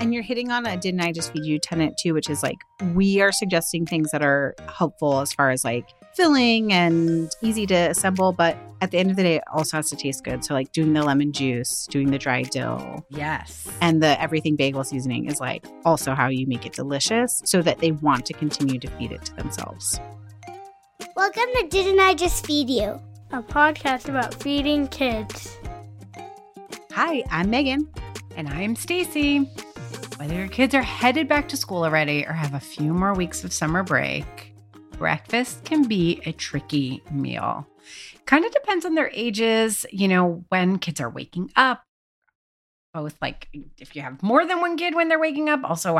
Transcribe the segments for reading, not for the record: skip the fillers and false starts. And you're hitting on a Didn't I Just Feed You tenet too, which is like, we are suggesting things that are helpful as far as like filling and easy to assemble. But at the end of the day, it also has to taste good. So like doing the lemon juice, doing the dry dill. Yes. And the everything bagel seasoning is like also how you make it delicious so that they want to continue to feed it to themselves. Welcome to Didn't I Just Feed You? A podcast about feeding kids. Hi, I'm Megan. And I'm Stacy. Whether your kids are headed back to school already or have a few more weeks of summer break, breakfast can be a tricky meal. Kind of depends on their ages, you know, when kids are waking up. Both like if you have more than one kid when they're waking up, also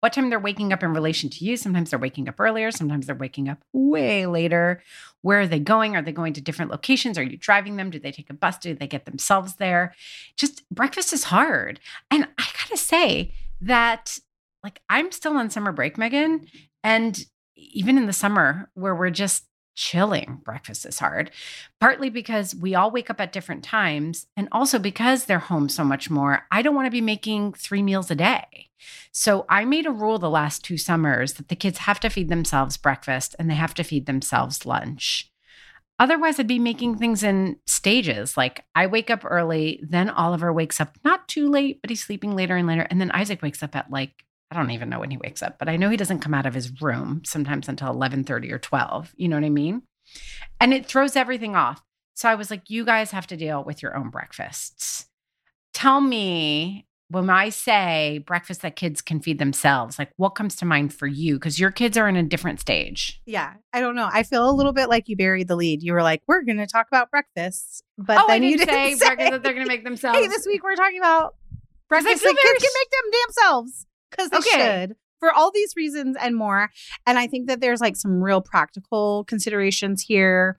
what time they're waking up in relation to you. Sometimes they're waking up earlier. Sometimes they're waking up way later. Where are they going? Are they going to different locations? Are you driving them? Do they take a bus? Do they get themselves there? Just breakfast is hard. And I gotta say that like I'm still on summer break, Megan. And even in the summer where we're just chilling, breakfast is hard, partly because we all wake up at different times and also because they're home so much more. I don't want to be making 3 meals a day. So I made a rule the last 2 summers that the kids have to feed themselves breakfast and they have to feed themselves lunch. Otherwise, I'd be making things in stages. Like I wake up early, then Oliver wakes up not too late, but he's sleeping later and later. And then Isaac wakes up at like, I don't even know when he wakes up, but I know he doesn't come out of his room sometimes until 11:30 or 12. You know what I mean? And it throws everything off. So I was like, you guys have to deal with your own breakfasts. Tell me when I say breakfast that kids can feed themselves, like what comes to mind for you? Because your kids are in a different stage. Yeah. I don't know. I feel a little bit like you buried the lead. You were like, we're going to talk about breakfasts. But then you didn't say breakfast that they're going to make themselves. Hey, this week we're talking about breakfast that kids can make them damn selves. Because they should, for all these reasons and more. And I think that there's like some real practical considerations here.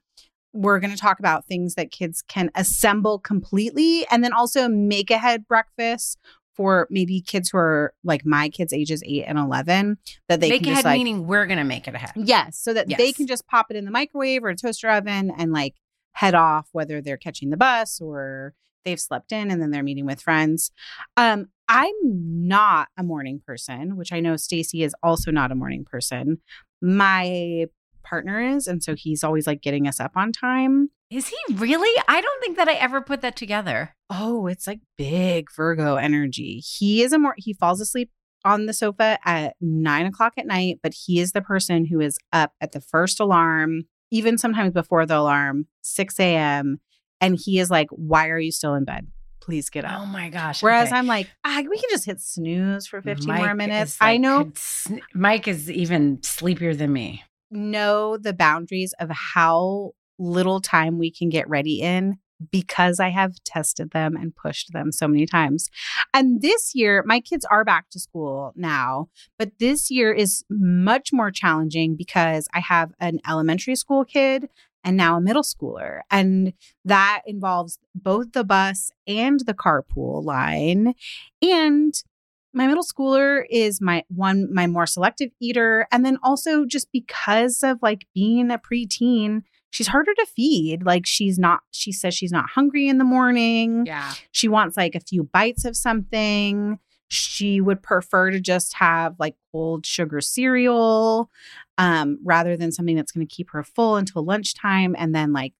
We're going to talk about things that kids can assemble completely and then also make ahead breakfast for maybe kids who are like my kids ages 8 and 11 that they make can ahead, just like meaning we're going to make it ahead. Yes. So that they can just pop it in the microwave or a toaster oven and like head off whether they're catching the bus or they've slept in and then they're meeting with friends. I'm not a morning person, which I know Stacy is also not a morning person. My partner is, and so he's always like getting us up on time. Is he really? I don't think that I ever put that together. Oh, it's like big Virgo energy. He falls asleep on the sofa at 9:00 at night, but he is the person who is up at the first alarm, even sometimes before the alarm, 6 a.m., and he is like, why are you still in bed? Please get up. Oh, my gosh. Whereas I'm like, we can just hit snooze for 15 more minutes. Like, I know. Mike is even sleepier than me. Know the boundaries of how little time we can get ready in because I have tested them and pushed them so many times. And this year, my kids are back to school now, but this year is much more challenging because I have an elementary school kid and now a middle schooler. And that involves both the bus and the carpool line. And my middle schooler is my more selective eater. And then also just because of like being a preteen, she's harder to feed. Like she says she's not hungry in the morning. Yeah. She wants like a few bites of something. She would prefer to just have like cold sugar cereal rather than something that's going to keep her full until lunchtime. And then like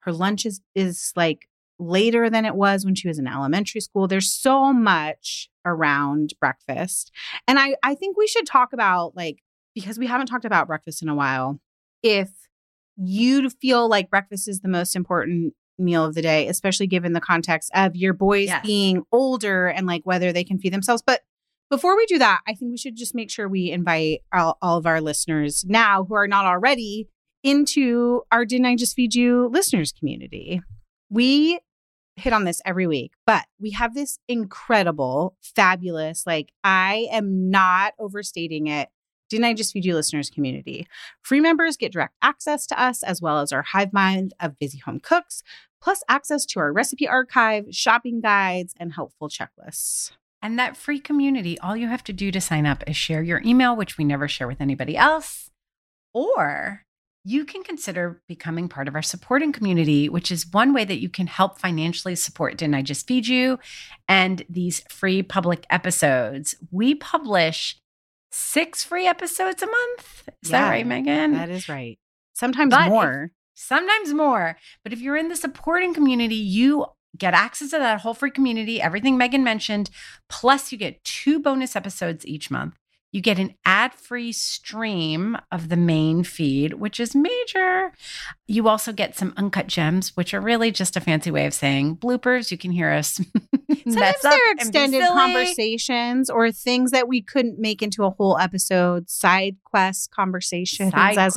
her lunch is like later than it was when she was in elementary school. There's so much around breakfast. And I think we should talk about like, because we haven't talked about breakfast in a while, if you feel like breakfast is the most important meal of the day, especially given the context of your boys being older and like whether they can feed themselves. But before we do that, I think we should just make sure we invite all of our listeners now who are not already into our Didn't I Just Feed You listeners community. We hit on this every week, but we have this incredible, fabulous, like I am not overstating it, Didn't I Just Feed You listeners community. Free members get direct access to us as well as our hive mind of busy home cooks, plus access to our recipe archive, shopping guides, and helpful checklists. And that free community, all you have to do to sign up is share your email, which we never share with anybody else, or you can consider becoming part of our supporting community, which is one way that you can help financially support Didn't I Just Feed You and these free public episodes. We publish 6 free episodes a month. Is that right, Megan? That is right. Sometimes more. But if you're in the supporting community, you get access to that whole free community, everything Megan mentioned, plus you get 2 bonus episodes each month. You get an ad-free stream of the main feed, which is major. You also get some uncut gems, which are really just a fancy way of saying bloopers. You can hear us mess up and be silly. Sometimes extended conversations or things that we couldn't make into a whole episode, side quest conversations being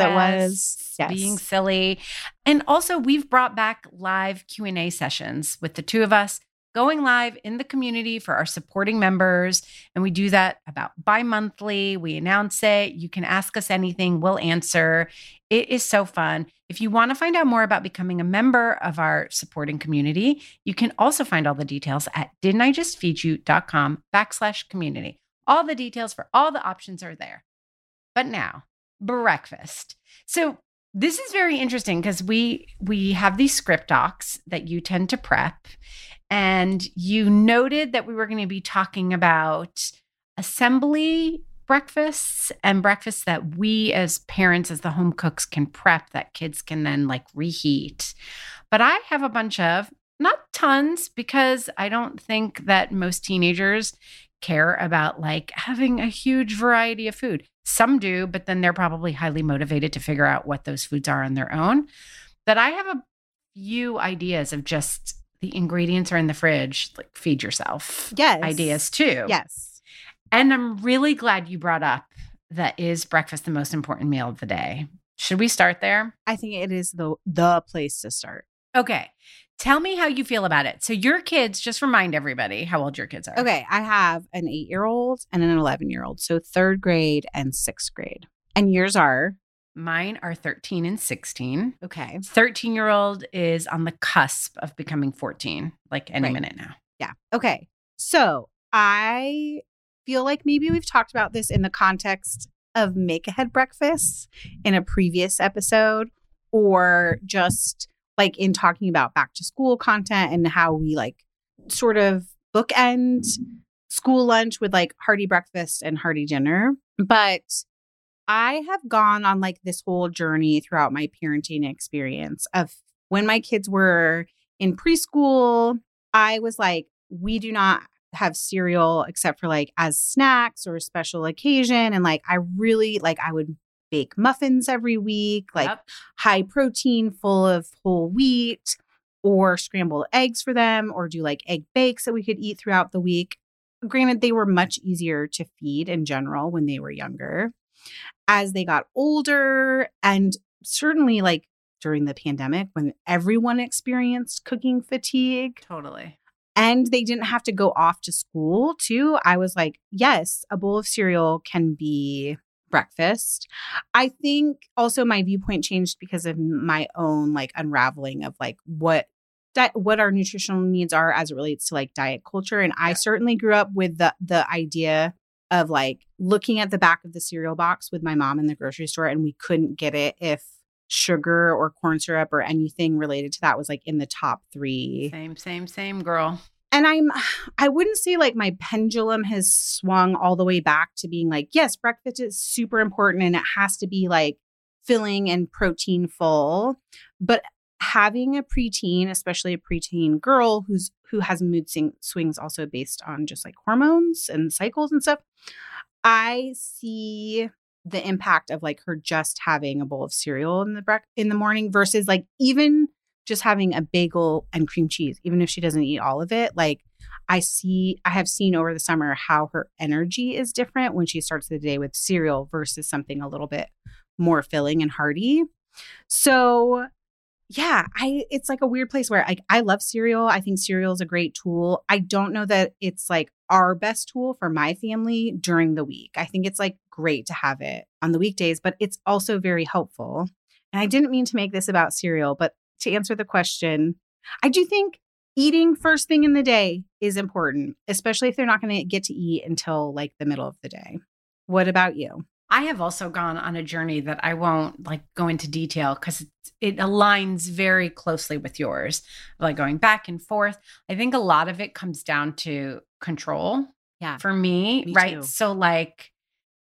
silly. And also we've brought back live Q&A sessions with the two of us, going live in the community for our supporting members. And we do that about bi-monthly. We announce it. You can ask us anything. We'll answer. It is so fun. If you want to find out more about becoming a member of our supporting community, you can also find all the details at didntijustfeedyou.com/community. All the details for all the options are there. But now, breakfast. So this is very interesting because we have these script docs that you tend to prep. And you noted that we were going to be talking about assembly breakfasts and breakfasts that we as parents, as the home cooks, can prep that kids can then like reheat. But I have a bunch of, not tons, because I don't think that most teenagers care about like having a huge variety of food. Some do, but then they're probably highly motivated to figure out what those foods are on their own. But I have a few ideas of just the ingredients are in the fridge, like feed yourself. Yes. Ideas too. Yes. And I'm really glad you brought up that is breakfast the most important meal of the day. Should we start there? I think it is the place to start. Okay. Tell me how you feel about it. So your kids, just remind everybody how old your kids are. Okay. I have an 8-year-old and an 11-year-old. So 3rd grade and 6th grade. And yours are? Mine are 13 and 16. Okay. 13-year-old is on the cusp of becoming 14, like any minute now. Yeah. Okay. So I feel like maybe we've talked about this in the context of make-ahead breakfasts in a previous episode, or just like in talking about back-to-school content and how we like sort of bookend school lunch with like hearty breakfast and hearty dinner. But I have gone on like this whole journey throughout my parenting experience of when my kids were in preschool, I was like, we do not have cereal except for like as snacks or a special occasion. And like, I really like, I would bake muffins every week, like high protein, full of whole wheat, or scrambled eggs for them, or do like egg bakes that we could eat throughout the week. Granted, they were much easier to feed in general when they were younger. As they got older, and certainly like during the pandemic when everyone experienced cooking fatigue. Totally. And they didn't have to go off to school too. I was like, yes, a bowl of cereal can be breakfast. I think also my viewpoint changed because of my own like unraveling of like what our nutritional needs are as it relates to like diet culture. And I certainly grew up with the idea of like looking at the back of the cereal box with my mom in the grocery store, and we couldn't get it if sugar or corn syrup or anything related to that was like in the top 3. Same girl. And I wouldn't say like my pendulum has swung all the way back to being like, yes, breakfast is super important and it has to be like filling and protein full. But having a preteen, especially a preteen girl who has mood swings also based on just like hormones and cycles and stuff, I see the impact of like her just having a bowl of cereal in the morning versus like even just having a bagel and cream cheese, even if she doesn't eat all of it. Like I have seen over the summer how her energy is different when she starts the day with cereal versus something a little bit more filling and hearty. So yeah, it's like a weird place where I love cereal. I think cereal is a great tool. I don't know that it's like our best tool for my family during the week. I think it's like great to have it on the weekdays, but it's also very helpful. And I didn't mean to make this about cereal, but to answer the question, I do think eating first thing in the day is important, especially if they're not going to get to eat until like the middle of the day. What about you? I have also gone on a journey that I won't like go into detail because it aligns very closely with yours, like going back and forth. I think a lot of it comes down to control. Yeah, for me right? Too. So like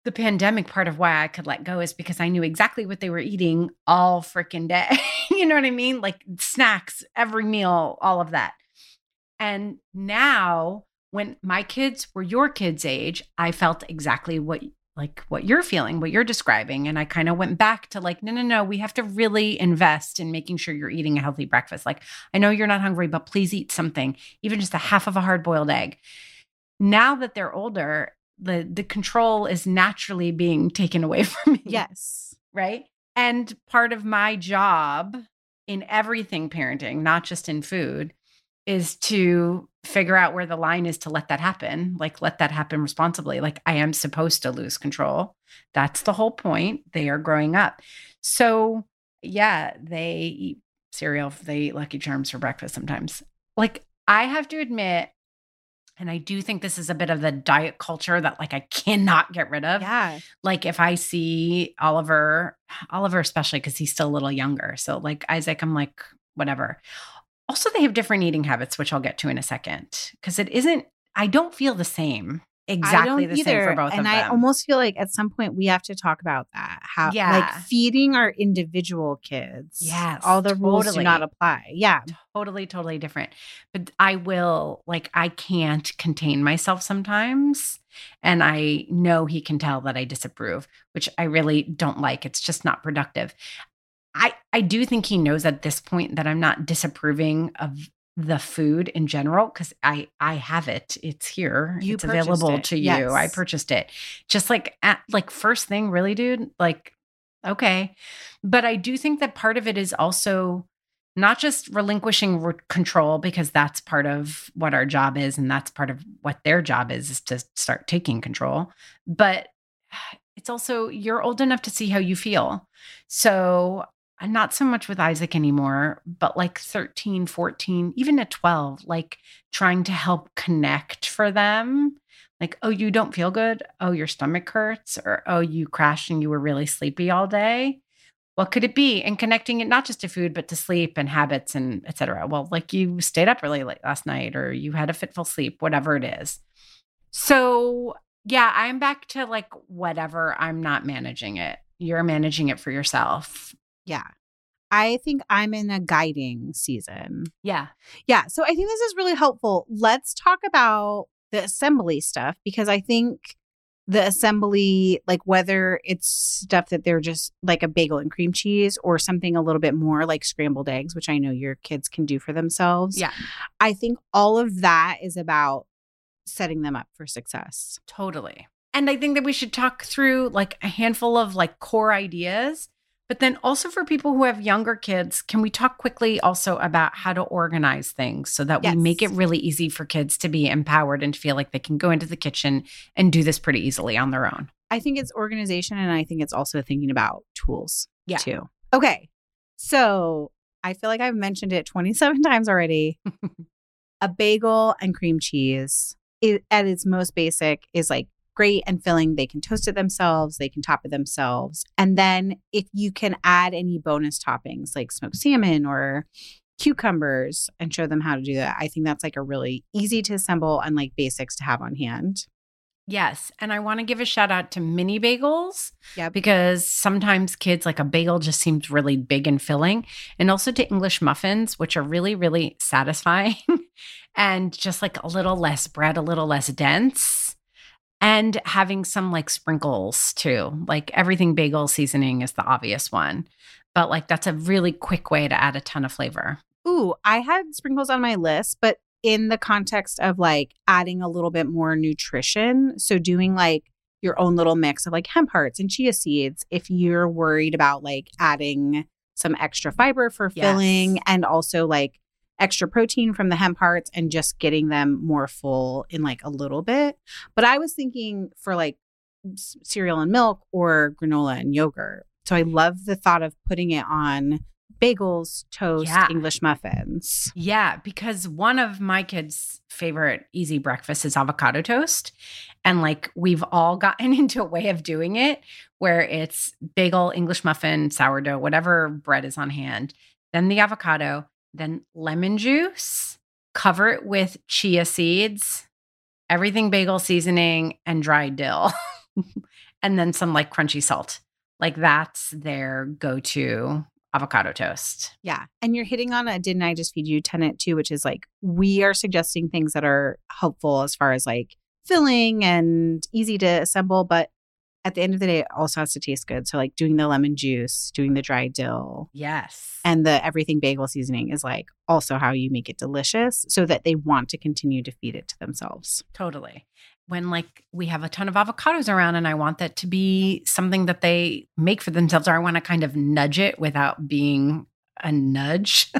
the pandemic part of why I could let go is because I knew exactly what they were eating all freaking day. You know what I mean? Like snacks, every meal, all of that. And now when my kids were your kids' age, I felt exactly what you're feeling, what you're describing. And I kind of went back to like, no, we have to really invest in making sure you're eating a healthy breakfast. Like, I know you're not hungry, but please eat something, even just a half of a hard-boiled egg. Now that they're older, the control is naturally being taken away from me. Yes. Right? And part of my job in everything parenting, not just in food, is to figure out where the line is to let that happen. Like, let that happen responsibly. Like, I am supposed to lose control. That's the whole point. They are growing up. So yeah, they eat cereal. They eat Lucky Charms for breakfast sometimes. Like, I have to admit, and I do think this is a bit of the diet culture that like I cannot get rid of. Yeah. Like if I see Oliver especially because he's still a little younger. So like Isaac, I'm like, whatever. Also, they have different eating habits, which I'll get to in a second. Because I don't feel the same. Exactly the same for both of them. And I almost feel like at some point we have to talk about that. How like feeding our individual kids. Yes. All the rules do not apply. Yeah. Totally, totally different. But I can't contain myself sometimes. And I know he can tell that I disapprove, which I really don't like. It's just not productive. I do think he knows at this point that I'm not disapproving of the food in general because I have it. It's here. It's available to you. Yes. I purchased it. Just like first thing, really, dude? Like, okay. But I do think that part of it is also not just relinquishing control, because that's part of what our job is and that's part of what their job is to start taking control. But it's also you're old enough to see how you feel. So not so much with Isaac anymore, but like 13, 14, even at 12, like trying to help connect for them. Like, oh, you don't feel good. Oh, your stomach hurts. Or, oh, you crashed and you were really sleepy all day. What could it be? And connecting it not just to food, but to sleep and habits and et cetera. Well, like you stayed up really late last night or you had a fitful sleep, whatever it is. So yeah, I'm back to like whatever. I'm not managing it. You're managing it for yourself. Yeah. I think I'm in a guiding season. Yeah. Yeah. So I think this is really helpful. Let's talk about the assembly stuff, because I think the assembly, like whether it's stuff that they're just like a bagel and cream cheese or something a little bit more like scrambled eggs, which I know your kids can do for themselves. Yeah. I think all of that is about setting them up for success. Totally. And I think that we should talk through like a handful of like core ideas. But then also for people who have younger kids, can we talk quickly also about how to organize things so that we make it really easy for kids to be empowered and to feel like they can go into the kitchen and do this pretty easily on their own? I think it's organization, and I think it's also thinking about tools too. Okay. So I feel like I've mentioned it 27 times already. A bagel and cream cheese at its most basic is like great and filling. They can toast it themselves. They can top it themselves. And then if you can add any bonus toppings like smoked salmon or cucumbers and show them how to do that, I think that's like a really easy to assemble and like basics to have on hand. Yes. And I want to give a shout out to mini bagels because sometimes kids like a bagel just seems really big and filling, and also to English muffins, which are really, really satisfying and just like a little less bread, a little less dense. And having some like sprinkles too, like Everything Bagel Seasoning is the obvious one, but like that's a really quick way to add a ton of flavor. Ooh, I had sprinkles on my list, but in the context of like adding a little bit more nutrition. So doing like your own little mix of like hemp hearts and chia seeds if you're worried about like adding some extra fiber for filling and also like extra protein from the hemp hearts and just getting them more full in like a little bit. But I was thinking for like cereal and milk or granola and yogurt. So I love the thought of putting it on bagels, toast, English muffins. Yeah, because one of my kids' favorite easy breakfasts is avocado toast. And like we've all gotten into a way of doing it where it's bagel, English muffin, sourdough, whatever bread is on hand, then the avocado, then lemon juice, cover it with chia seeds, everything bagel seasoning, and dry dill. And then some like crunchy salt. Like that's their go-to avocado toast. Yeah. And you're hitting on a Didn't I Just Feed You tenet too, which is like we are suggesting things that are helpful as far as like filling and easy to assemble. But at the end of the day, it also has to taste good. So like doing the lemon juice, doing the dry dill. Yes. And the everything bagel seasoning is like also how you make it delicious so that they want to continue to feed it to themselves. Totally. When like we have a ton of avocados around and I want that to be something that they make for themselves, or I want to kind of nudge it without being a nudge.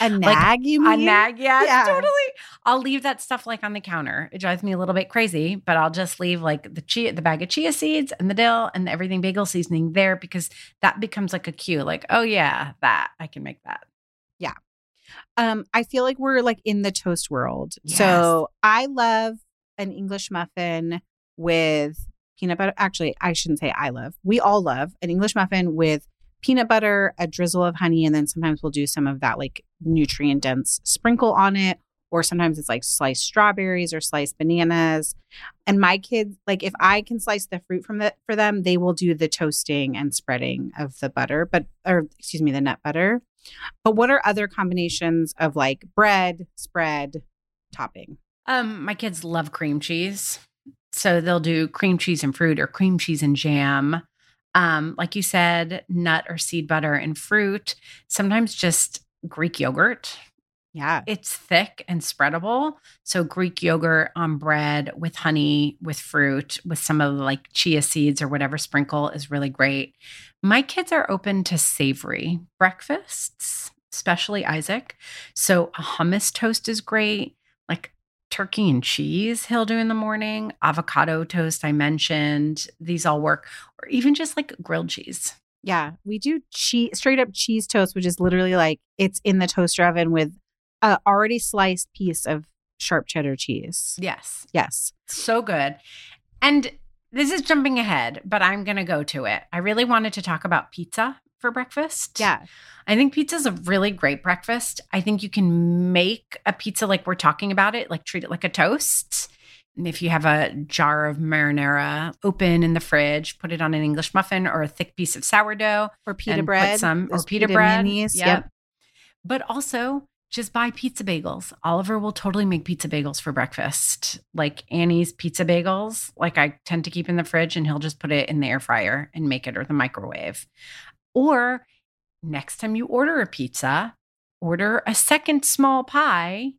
A nag, like, you mean? A nag, yeah, totally. I'll leave that stuff like on the counter. It drives me a little bit crazy, but I'll just leave like the bag of chia seeds and the dill and the everything bagel seasoning there because that becomes like a cue. Like, oh yeah, that I can make that. Yeah. I feel like we're like in the toast world. Yes. So I love an English muffin with peanut butter. Actually, I shouldn't say I love. We all love an English muffin with peanut butter, a drizzle of honey, and then sometimes we'll do some of that like nutrient-dense sprinkle on it. Or sometimes it's like sliced strawberries or sliced bananas. And my kids, like if I can slice the fruit for them, they will do the toasting and spreading of the butter, the nut butter. But what are other combinations of like bread, spread, topping? My kids love cream cheese. So they'll do cream cheese and fruit or cream cheese and jam. Like you said, nut or seed butter and fruit, sometimes just Greek yogurt. Yeah. It's thick and spreadable. So Greek yogurt on bread with honey, with fruit, with some of the like chia seeds or whatever sprinkle is really great. My kids are open to savory breakfasts, especially Isaac. So a hummus toast is great. Like turkey and cheese he'll do in the morning, avocado toast I mentioned, these all work, or even just like grilled cheese. Yeah, we do straight up cheese toast, which is literally like it's in the toaster oven with an already sliced piece of sharp cheddar cheese. Yes. So good. And this is jumping ahead, but I'm going to go to it. I really wanted to talk about pizza for breakfast. Yeah. I think pizza is a really great breakfast. I think you can make a pizza like we're talking about it, like treat it like a toast. And if you have a jar of marinara open in the fridge, put it on an English muffin or a thick piece of sourdough. Or pita bread. Pita bread. Minis. Yep. But also just buy pizza bagels. Oliver will totally make pizza bagels for breakfast. Like Annie's pizza bagels, like I tend to keep in the fridge and he'll just put it in the air fryer and make it or the microwave. Or next time you order a pizza, order a second small pie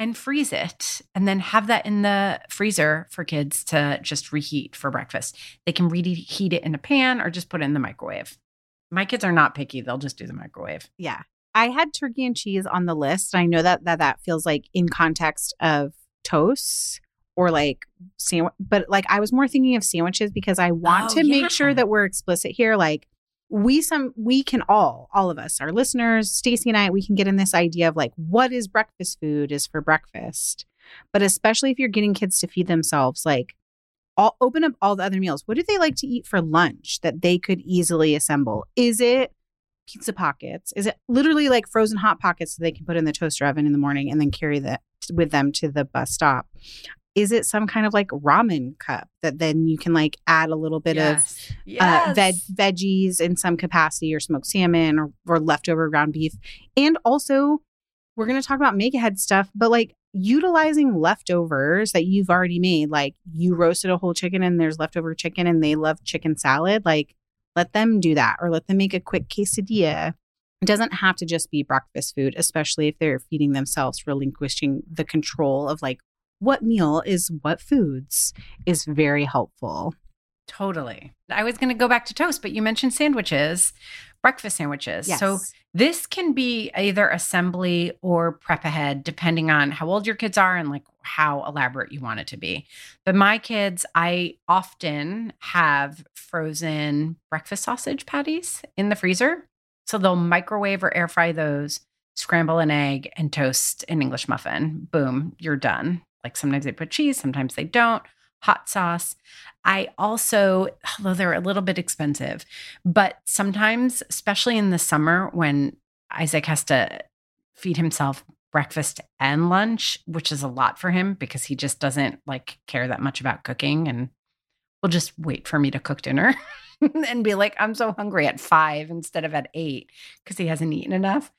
and freeze it and then have that in the freezer for kids to just reheat for breakfast. They can reheat it in a pan or just put it in the microwave. My kids are not picky. They'll just do the microwave. Yeah. I had turkey and cheese on the list. And I know that feels like in context of toasts or like sandwich, but like I was more thinking of sandwiches because I want to make sure that we're explicit here. Like, we can all of us, our listeners, Stacy and I, we can get in this idea of like what is breakfast food is for breakfast. But especially if you're getting kids to feed themselves, like open up all the other meals. What do they like to eat for lunch that they could easily assemble? Is it pizza pockets? Is it literally like frozen hot pockets that they can put in the toaster oven in the morning and then carry that with them to the bus stop? Is it some kind of like ramen cup that then you can like add a little bit of veggies in some capacity or smoked salmon or leftover ground beef? And also we're going to talk about make ahead stuff, but like utilizing leftovers that you've already made, like you roasted a whole chicken and there's leftover chicken and they love chicken salad. Like let them do that or let them make a quick quesadilla. It doesn't have to just be breakfast food, especially if they're feeding themselves, relinquishing the control of like, what meal is what foods is very helpful. Totally. I was going to go back to toast, but you mentioned sandwiches, breakfast sandwiches. Yes. So this can be either assembly or prep ahead, depending on how old your kids are and like how elaborate you want it to be. But my kids, I often have frozen breakfast sausage patties in the freezer. So they'll microwave or air fry those, scramble an egg, and toast an English muffin. Boom, you're done. Like sometimes they put cheese, sometimes they don't. Hot sauce. I also, although they're a little bit expensive, but sometimes, especially in the summer when Isaac has to feed himself breakfast and lunch, which is a lot for him because he just doesn't like care that much about cooking and will just wait for me to cook dinner and be like, I'm so hungry at 5 instead of at 8 because he hasn't eaten enough.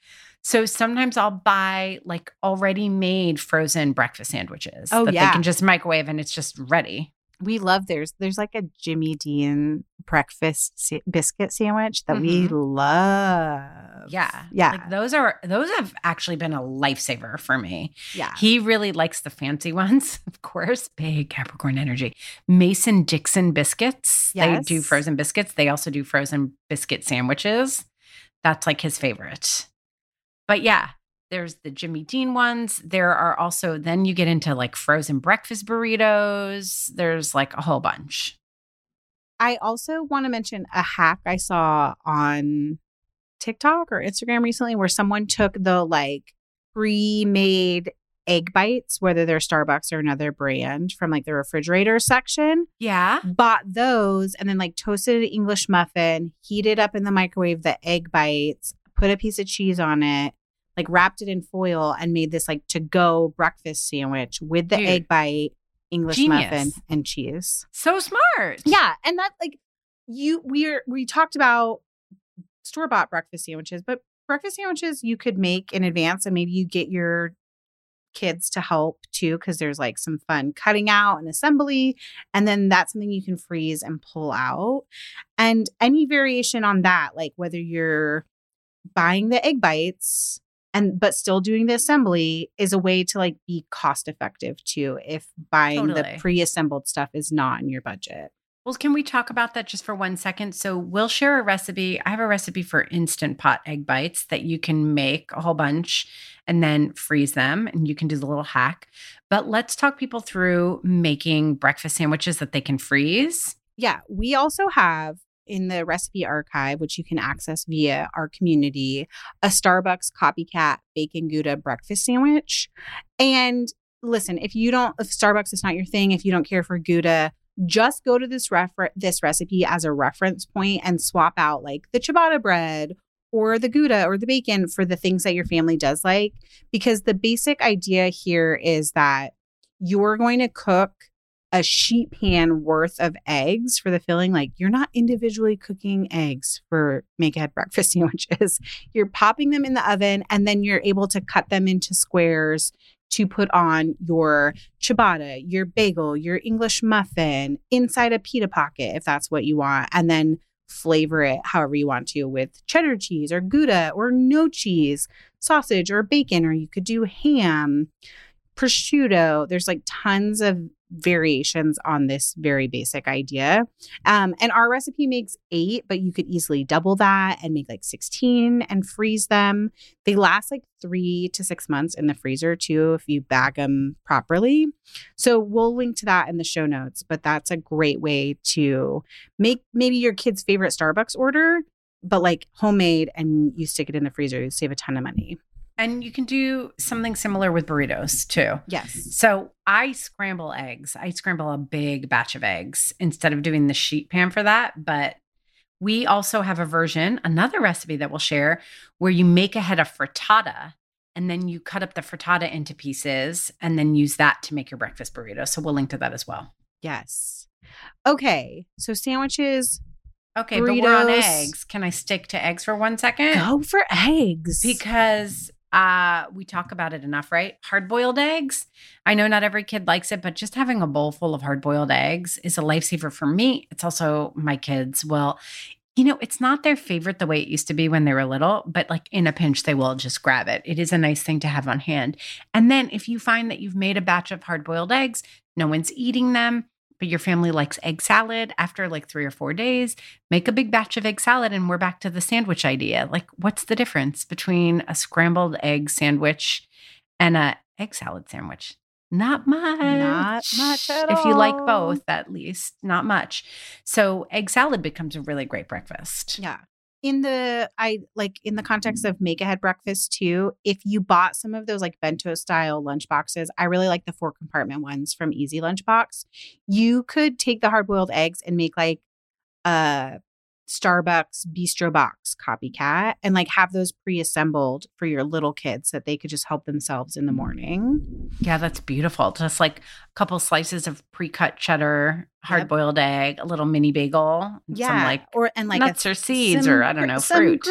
So sometimes I'll buy like already made frozen breakfast sandwiches that they can just microwave and it's just ready. We love theirs. There's like a Jimmy Dean breakfast biscuit sandwich that we love. Yeah. Yeah. Like those have actually been a lifesaver for me. Yeah. He really likes the fancy ones, of course. Big Capricorn energy. Mason Dixon biscuits. Yes. They do frozen biscuits. They also do frozen biscuit sandwiches. That's like his favorite. But yeah. There's the Jimmy Dean ones. There are also, then you get into like frozen breakfast burritos. There's like a whole bunch. I also want to mention a hack I saw on TikTok or Instagram recently where someone took the like pre-made egg bites, whether they're Starbucks or another brand from like the refrigerator section. Yeah. Bought those and then like toasted an English muffin, heated up in the microwave the egg bites, put a piece of cheese on it, like wrapped it in foil and made this like to-go breakfast sandwich with the egg bite, English muffin, and cheese. So smart. Yeah. And that like we talked about store-bought breakfast sandwiches, but breakfast sandwiches you could make in advance and maybe you get your kids to help too because there's like some fun cutting out and assembly. And then that's something you can freeze and pull out. And any variation on that, like whether you're buying the egg bites but still doing the assembly is a way to like be cost effective too if buying the pre-assembled stuff is not in your budget. Well, can we talk about that just for 1 second? So we'll share a recipe. I have a recipe for Instant Pot egg bites that you can make a whole bunch and then freeze them and you can do the little hack. But let's talk people through making breakfast sandwiches that they can freeze. Yeah. We also have in the recipe archive, which you can access via our community, a Starbucks copycat bacon Gouda breakfast sandwich. And listen, if Starbucks is not your thing, if you don't care for Gouda, just go to this recipe as a reference point and swap out like the ciabatta bread or the Gouda or the bacon for the things that your family does like. Because the basic idea here is that you're going to cook a sheet pan worth of eggs for the filling. Like you're not individually cooking eggs for make-ahead breakfast sandwiches. You're popping them in the oven and then you're able to cut them into squares to put on your ciabatta, your bagel, your English muffin inside a pita pocket if that's what you want. And then flavor it however you want to with cheddar cheese or Gouda or no cheese, sausage or bacon, or you could do ham, prosciutto. There's like tons of variations on this very basic idea. And our recipe makes 8, but you could easily double that and make like 16 and freeze them. They last like 3 to 6 months in the freezer too, if you bag them properly. So we'll link to that in the show notes, but that's a great way to make maybe your kid's favorite Starbucks order, but like homemade and you stick it in the freezer, you save a ton of money. And you can do something similar with burritos too. Yes. So I scramble eggs. I scramble a big batch of eggs instead of doing the sheet pan for that. But we also have a version, another recipe that we'll share, where you make a head of frittata and then you cut up the frittata into pieces and then use that to make your breakfast burrito. So we'll link to that as well. Yes. Okay. So sandwiches. Okay. Burritos. But we're on eggs. Can I stick to eggs for 1 second? Go for eggs. Because we talk about it enough, right? Hard-boiled eggs. I know not every kid likes it, but just having a bowl full of hard-boiled eggs is a lifesaver for me. It's also my kids. Well, you know, it's not their favorite the way it used to be when they were little, but like in a pinch, they will just grab it. It is a nice thing to have on hand. And then if you find that you've made a batch of hard-boiled eggs, no one's eating them, but your family likes egg salad, after like 3 or 4 days, make a big batch of egg salad and we're back to the sandwich idea. Like what's the difference between a scrambled egg sandwich and an egg salad sandwich? Not much. Not much at all. If you like both, at least, not much. So egg salad becomes a really great breakfast. Yeah. in the context of make ahead breakfast too, if you bought some of those like bento style lunch boxes, I really like the 4-compartment ones from Easy Lunchbox. You could take the hard boiled eggs and make like a Starbucks bistro box copycat and like have those pre-assembled for your little kids so that they could just help themselves in the morning. Yeah, that's beautiful. Just like a couple slices of pre-cut cheddar, hard-boiled egg, a little mini bagel, some like nuts or seeds or I don't know, fruit,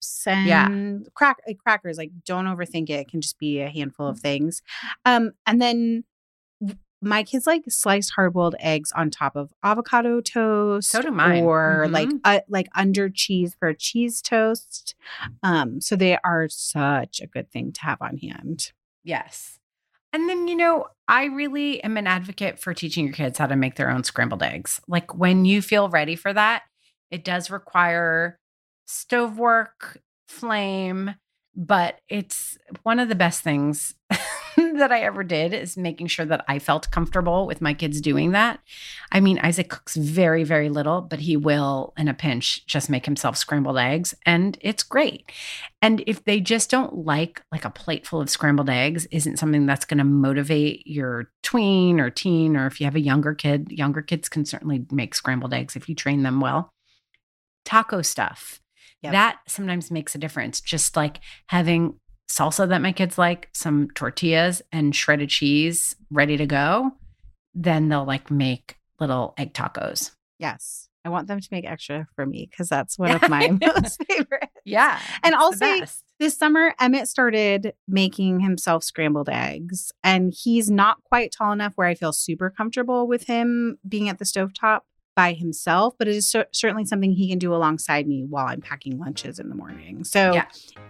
some grapes and crackers. Like, don't overthink it. It can just be a handful of things. And then my kids like sliced hard-boiled eggs on top of avocado toast. So do mine. Or like under cheese for a cheese toast. So they are such a good thing to have on hand. Yes. And then, you know, I really am an advocate for teaching your kids how to make their own scrambled eggs. Like when you feel ready for that, it does require stove work, flame, but it's one of the best things that I ever did is making sure that I felt comfortable with my kids doing that. I mean, Isaac cooks very, very little, but he will, in a pinch, just make himself scrambled eggs, and it's great. And if they just don't like a plate full of scrambled eggs isn't something that's going to motivate your tween or teen, or if you have a younger kids can certainly make scrambled eggs if you train them well. Taco stuff. Yep. That sometimes makes a difference. Just like having salsa that my kids like, some tortillas and shredded cheese ready to go, then they'll like make little egg tacos. Yes. I want them to make extra for me because that's one of my most favorites. Yeah. And also this summer, Emmett started making himself scrambled eggs, and he's not quite tall enough where I feel super comfortable with him being at the stovetop by himself, but it is certainly something he can do alongside me while I'm packing lunches in the morning. So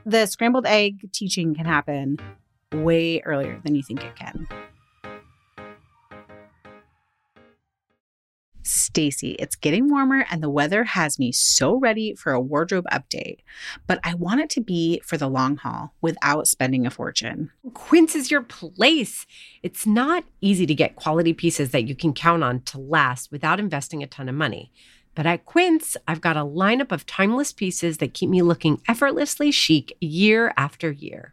the scrambled egg teaching can happen way earlier than you think it can. Stacy, it's getting warmer and the weather has me so ready for a wardrobe update, but I want it to be for the long haul without spending a fortune. Quince is your place. It's not easy to get quality pieces that you can count on to last without investing a ton of money. But at Quince, I've got a lineup of timeless pieces that keep me looking effortlessly chic year after year.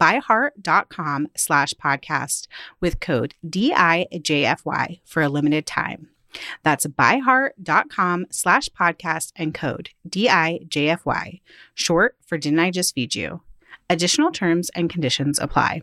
byheart.com/podcast with code DIJFY for a limited time. That's byheart.com/podcast and code DIJFY, short for Didn't I Just Feed You? Additional terms and conditions apply.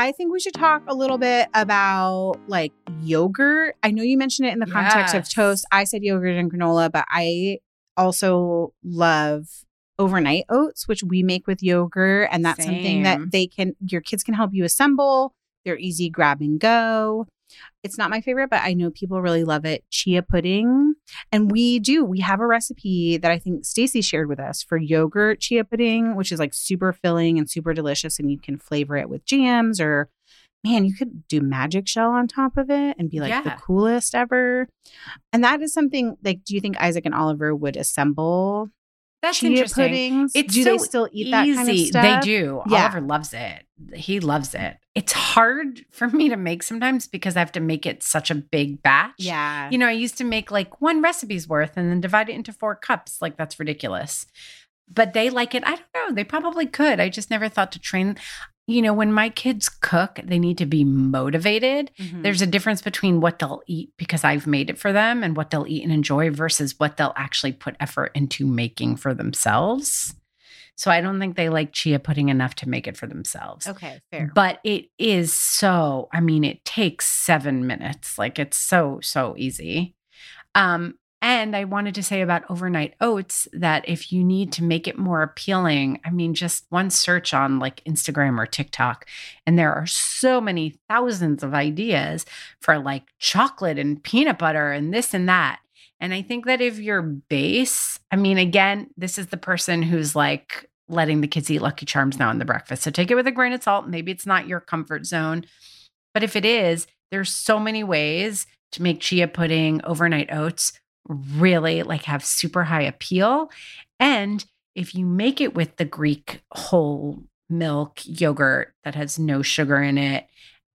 I think we should talk a little bit about like yogurt. I know you mentioned it in the context of toast. I said yogurt and granola, but I also love overnight oats, which we make with yogurt. And that's something that they can, your kids can help you assemble. They're easy grab and go. It's not my favorite, but I know people really love it. Chia pudding. And we do. We have a recipe that I think Stacy shared with us for yogurt chia pudding, which is like super filling and super delicious. And you can flavor it with jams or, man, you could do magic shell on top of it and be like the coolest ever. And that is something like, do you think Isaac and Oliver would assemble chia puddings? Do they still eat that kind of stuff? They do. Yeah. Oliver loves it. He loves it. It's hard for me to make sometimes because I have to make it such a big batch. Yeah. You know, I used to make like one recipe's worth and then divide it into 4 cups. Like, that's ridiculous. But they like it. I don't know. They probably could. I just never thought to train. You know, when my kids cook, they need to be motivated. Mm-hmm. There's a difference between what they'll eat because I've made it for them and what they'll eat and enjoy versus what they'll actually put effort into making for themselves. So I don't think they like chia pudding enough to make it for themselves. Okay, fair. But it is so, I mean, it takes 7 minutes. Like, it's so, so easy. And I wanted to say about overnight oats that if you need to make it more appealing, I mean, just one search on like Instagram or TikTok, and there are so many thousands of ideas for like chocolate and peanut butter and this and that. And I think that if your base, I mean, again, this is the person who's like letting the kids eat Lucky Charms now in the breakfast. So take it with a grain of salt. Maybe it's not your comfort zone. But if it is, there's so many ways to make chia pudding, overnight oats, really like have super high appeal. And if you make it with the Greek whole milk yogurt that has no sugar in it,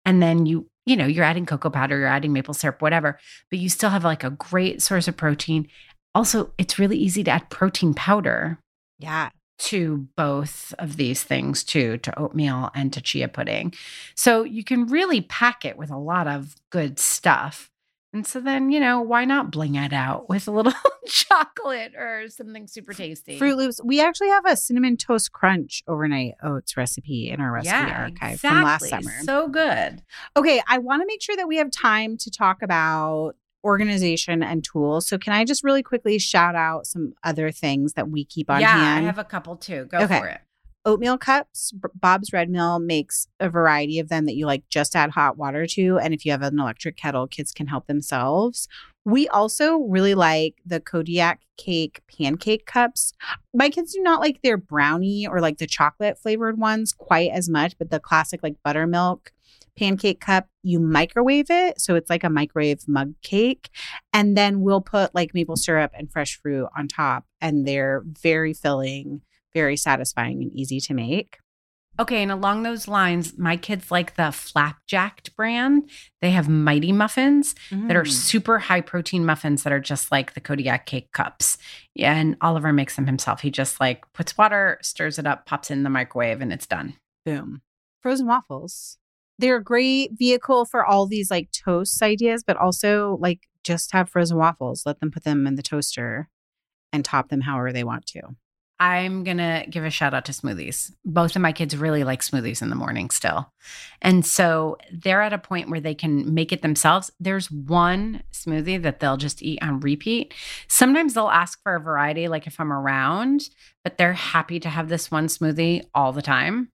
and then you know, you're adding cocoa powder, you're adding maple syrup, whatever, but you still have like a great source of protein. Also, it's really easy to add protein powder. Yeah. To both of these things too, to oatmeal and to chia pudding. So you can really pack it with a lot of good stuff. And so then, you know, why not bling it out with a little chocolate or something super tasty? Fruit Loops. We actually have a Cinnamon Toast Crunch overnight oats recipe in our recipe archive from last summer. So good. Okay, I want to make sure that we have time to talk about organization and tools. So can I just really quickly shout out some other things that we keep on hand? Yeah, I have a couple too. Go for it. Oatmeal cups, Bob's Red Mill makes a variety of them that you like just add hot water to. And if you have an electric kettle, kids can help themselves. We also really like the Kodiak cake pancake cups. My kids do not like their brownie or like the chocolate flavored ones quite as much, but the classic like buttermilk pancake cup, you microwave it. So it's like a microwave mug cake. And then we'll put like maple syrup and fresh fruit on top. And they're very filling, very satisfying and easy to make. Okay, and along those lines, my kids like the Flapjacked brand. They have Mighty Muffins that are super high protein muffins that are just like the Kodiak cake cups. Yeah, and Oliver makes them himself. He just like puts water, stirs it up, pops it in the microwave, and it's done. Boom. Frozen waffles. They're a great vehicle for all these like toast ideas, but also like just have frozen waffles. Let them put them in the toaster and top them however they want to. I'm going to give a shout out to smoothies. Both of my kids really like smoothies in the morning still. And so they're at a point where they can make it themselves. There's one smoothie that they'll just eat on repeat. Sometimes they'll ask for a variety, like if I'm around, but they're happy to have this one smoothie all the time.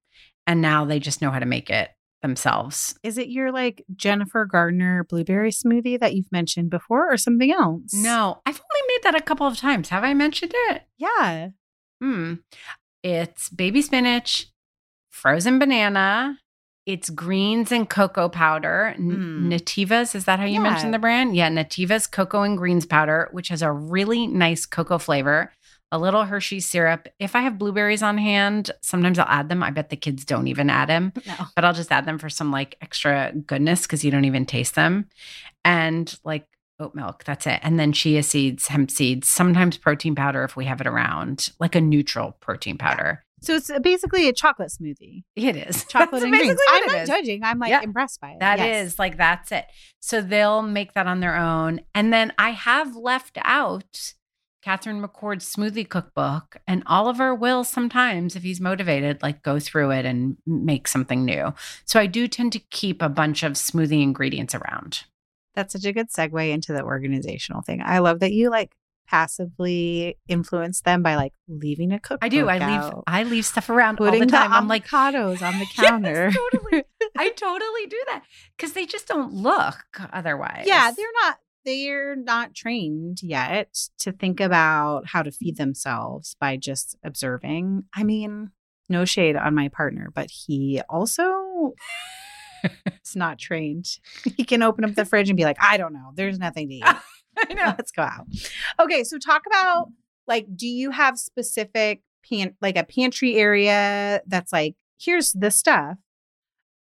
And now they just know how to make it themselves. Is it your like Jennifer Gardner blueberry smoothie that you've mentioned before or something else? No, I've only made that a couple of times. Have I mentioned it? Yeah. It's baby spinach, frozen banana, it's greens and cocoa powder. Nativas, is that how you mentioned the brand? Yeah, Nativas cocoa and greens powder, which has a really nice cocoa flavor, a little Hershey syrup. If I have blueberries on hand, sometimes I'll add them. I bet the kids don't even add them, but I'll just add them for some like extra goodness because you don't even taste them. And like oat milk, that's it. And then chia seeds, hemp seeds, sometimes protein powder if we have it around, like a neutral protein powder. So it's basically a chocolate smoothie. It is. Chocolate and greens. I'm not judging. I'm like impressed by it. That is like, that's it. So they'll make that on their own. And then I have left out Catherine McCord's smoothie cookbook, and Oliver will sometimes, if he's motivated, like go through it and make something new. So I do tend to keep a bunch of smoothie ingredients around. That's such a good segue into the organizational thing. I love that you like passively influence them by like leaving a cookbook. I do. I leave stuff around putting all the time. I'm like avocados on the counter. Yes, totally. I totally do that because they just don't look otherwise. Yeah, they're not trained yet to think about how to feed themselves by just observing. I mean, no shade on my partner, but he also is not trained. He can open up the fridge and be like, I don't know. There's nothing to eat. I know. Let's go out. Okay. So talk about like, do you have specific like a pantry area that's like, here's the stuff?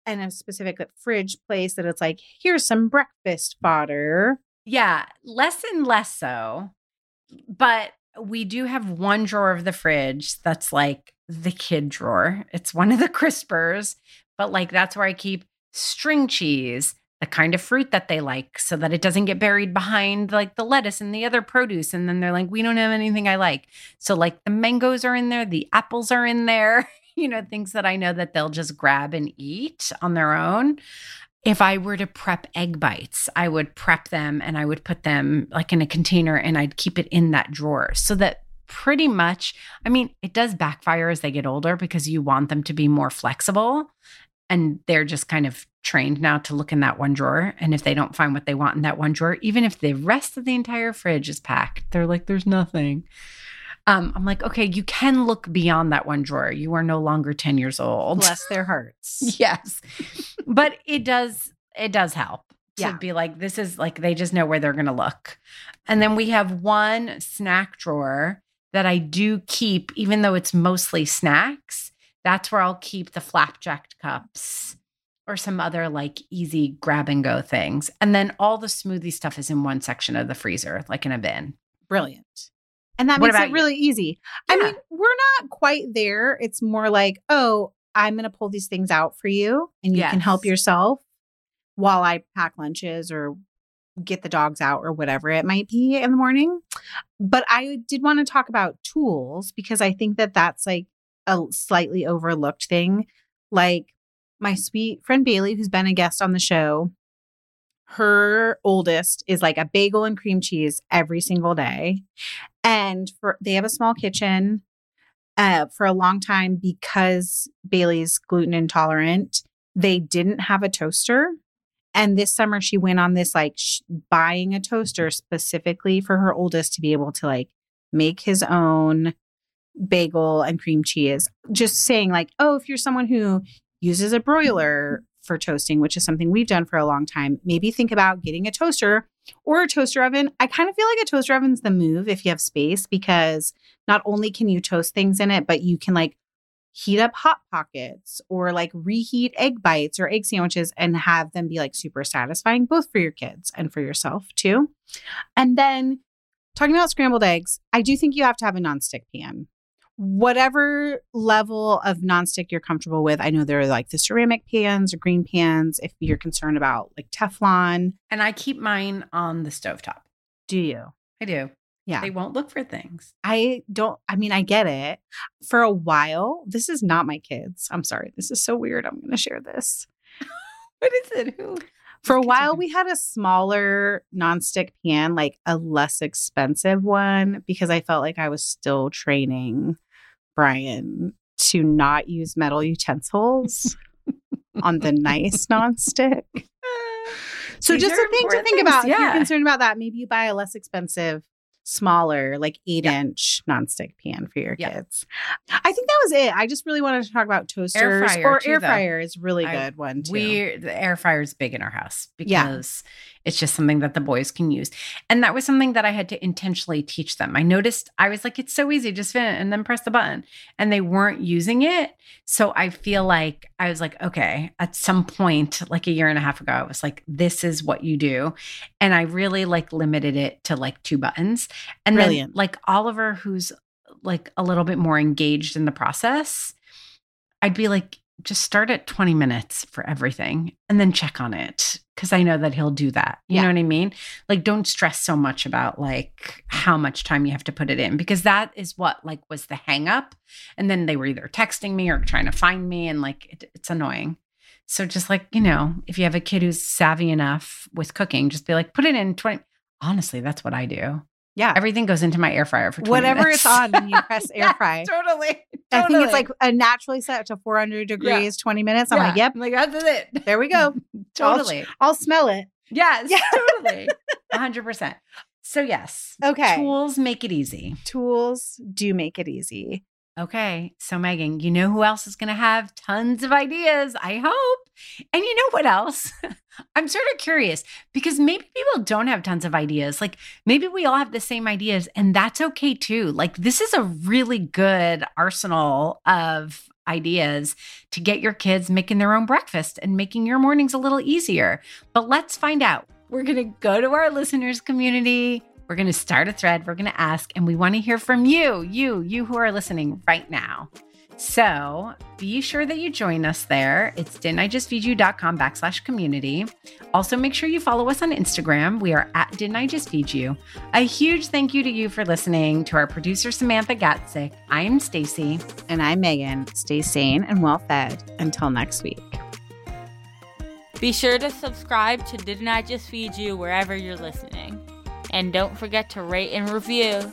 And a specific like, fridge place that it's like, here's some breakfast fodder. Yeah, less and less so. But we do have one drawer of the fridge that's like the kid drawer. It's one of the crispers, but like that's where I keep string cheese, the kind of fruit that they like, so that it doesn't get buried behind like the lettuce and the other produce. And then they're like, we don't have anything I like. So like the mangoes are in there, the apples are in there, you know, things that I know that they'll just grab and eat on their own. If I were to prep egg bites, I would prep them and I would put them like in a container and I'd keep it in that drawer so that pretty much, I mean, it does backfire as they get older because you want them to be more flexible and they're just kind of trained now to look in that one drawer. And if they don't find what they want in that one drawer, even if the rest of the entire fridge is packed, they're like, there's nothing. I'm like, okay, you can look beyond that one drawer. You are no longer 10 years old. Bless their hearts. Yes. But it does help to be like, this is like, they just know where they're going to look. And then we have one snack drawer that I do keep, even though it's mostly snacks. That's where I'll keep the Flapjacked cups or some other like easy grab and go things. And then all the smoothie stuff is in one section of the freezer, like in a bin. Brilliant. And that makes it really easy. Yeah. I mean, we're not quite there. It's more like, oh, I'm going to pull these things out for you and you can help yourself while I pack lunches or get the dogs out or whatever it might be in the morning. But I did want to talk about tools because I think that that's like a slightly overlooked thing. Like my sweet friend Bailey, who's been a guest on the show, her oldest is like a bagel and cream cheese every single day. And they have a small kitchen for a long time because Bailey's gluten intolerant. They didn't have a toaster. And this summer she went on this like buying a toaster specifically for her oldest to be able to like make his own bagel and cream cheese. Just saying like, oh, if you're someone who uses a broiler for toasting, which is something we've done for a long time, maybe think about getting a toaster or a toaster oven. I kind of feel like a toaster oven's the move if you have space, because not only can you toast things in it, but you can like heat up Hot Pockets or like reheat egg bites or egg sandwiches and have them be like super satisfying, both for your kids and for yourself too. And then talking about scrambled eggs, I do think you have to have a nonstick pan. Whatever level of nonstick you're comfortable with. I know there are like the ceramic pans or green pans if you're concerned about like Teflon. And I keep mine on the stovetop. Do you? I do. Yeah. They won't look for things. I get it. For a while, this is not my kids. I'm sorry. This is so weird. I'm going to share this. What is it? Who? For a while, we had a smaller nonstick pan, like a less expensive one, because I felt like I was still training Brian to not use metal utensils on the nice nonstick. So just a thing to think about. If you're concerned about that, maybe you buy a less expensive, smaller, like 8-inch nonstick pan for your kids. I think that was it. I just really wanted to talk about toasters. Air fryer is really good one too. The air fryer is big in our house because it's just something that the boys can use. And that was something that I had to intentionally teach them. I noticed, I was like, it's so easy. Just spin it and then press the button. And they weren't using it. So I feel like I was like, okay, at some point, like a year and a half ago, I was like, this is what you do. And I really like limited it to like 2 buttons. And Brilliant. Then like Oliver, who's like a little bit more engaged in the process, I'd be like, just start at 20 minutes for everything and then check on it. because I know that he'll do that. You know what I mean? Like, don't stress so much about like how much time you have to put it in, because that is what like was the hang up. And then they were either texting me or trying to find me, and like it's annoying. So just like, you know, if you have a kid who's savvy enough with cooking, just be like, put it in 20. Honestly, that's what I do. Yeah. Everything goes into my air fryer for 20 whatever minutes. It's on when you press air fry. Totally. I think it's like a naturally set to 400 degrees, 20 minutes. I'm like, yep. I'm like, that's it. There we go. Totally. I'll smell it. Yes, yeah. Totally. 100%. So yes. Okay. Tools make it easy. Tools do make it easy. Okay. So Megan, you know who else is going to have tons of ideas, I hope. And you know what else? I'm sort of curious because maybe people don't have tons of ideas. Like maybe we all have the same ideas, and that's okay too. Like this is a really good arsenal of ideas to get your kids making their own breakfast and making your mornings a little easier. But let's find out. We're going to go to our listeners community. We're going to start a thread. We're going to ask, and we want to hear from you who are listening right now. So be sure that you join us there. It's didn'tijustfeedyou.com/community. Also, make sure you follow us on Instagram. We are at Didn't I Just Feed You. A huge thank you to you for listening. To our producer, Samantha Gatzik. I'm Stacy. And I'm Megan. Stay sane and well fed. Until next week. Be sure to subscribe to Didn't I Just Feed You wherever you're listening. And don't forget to rate and review.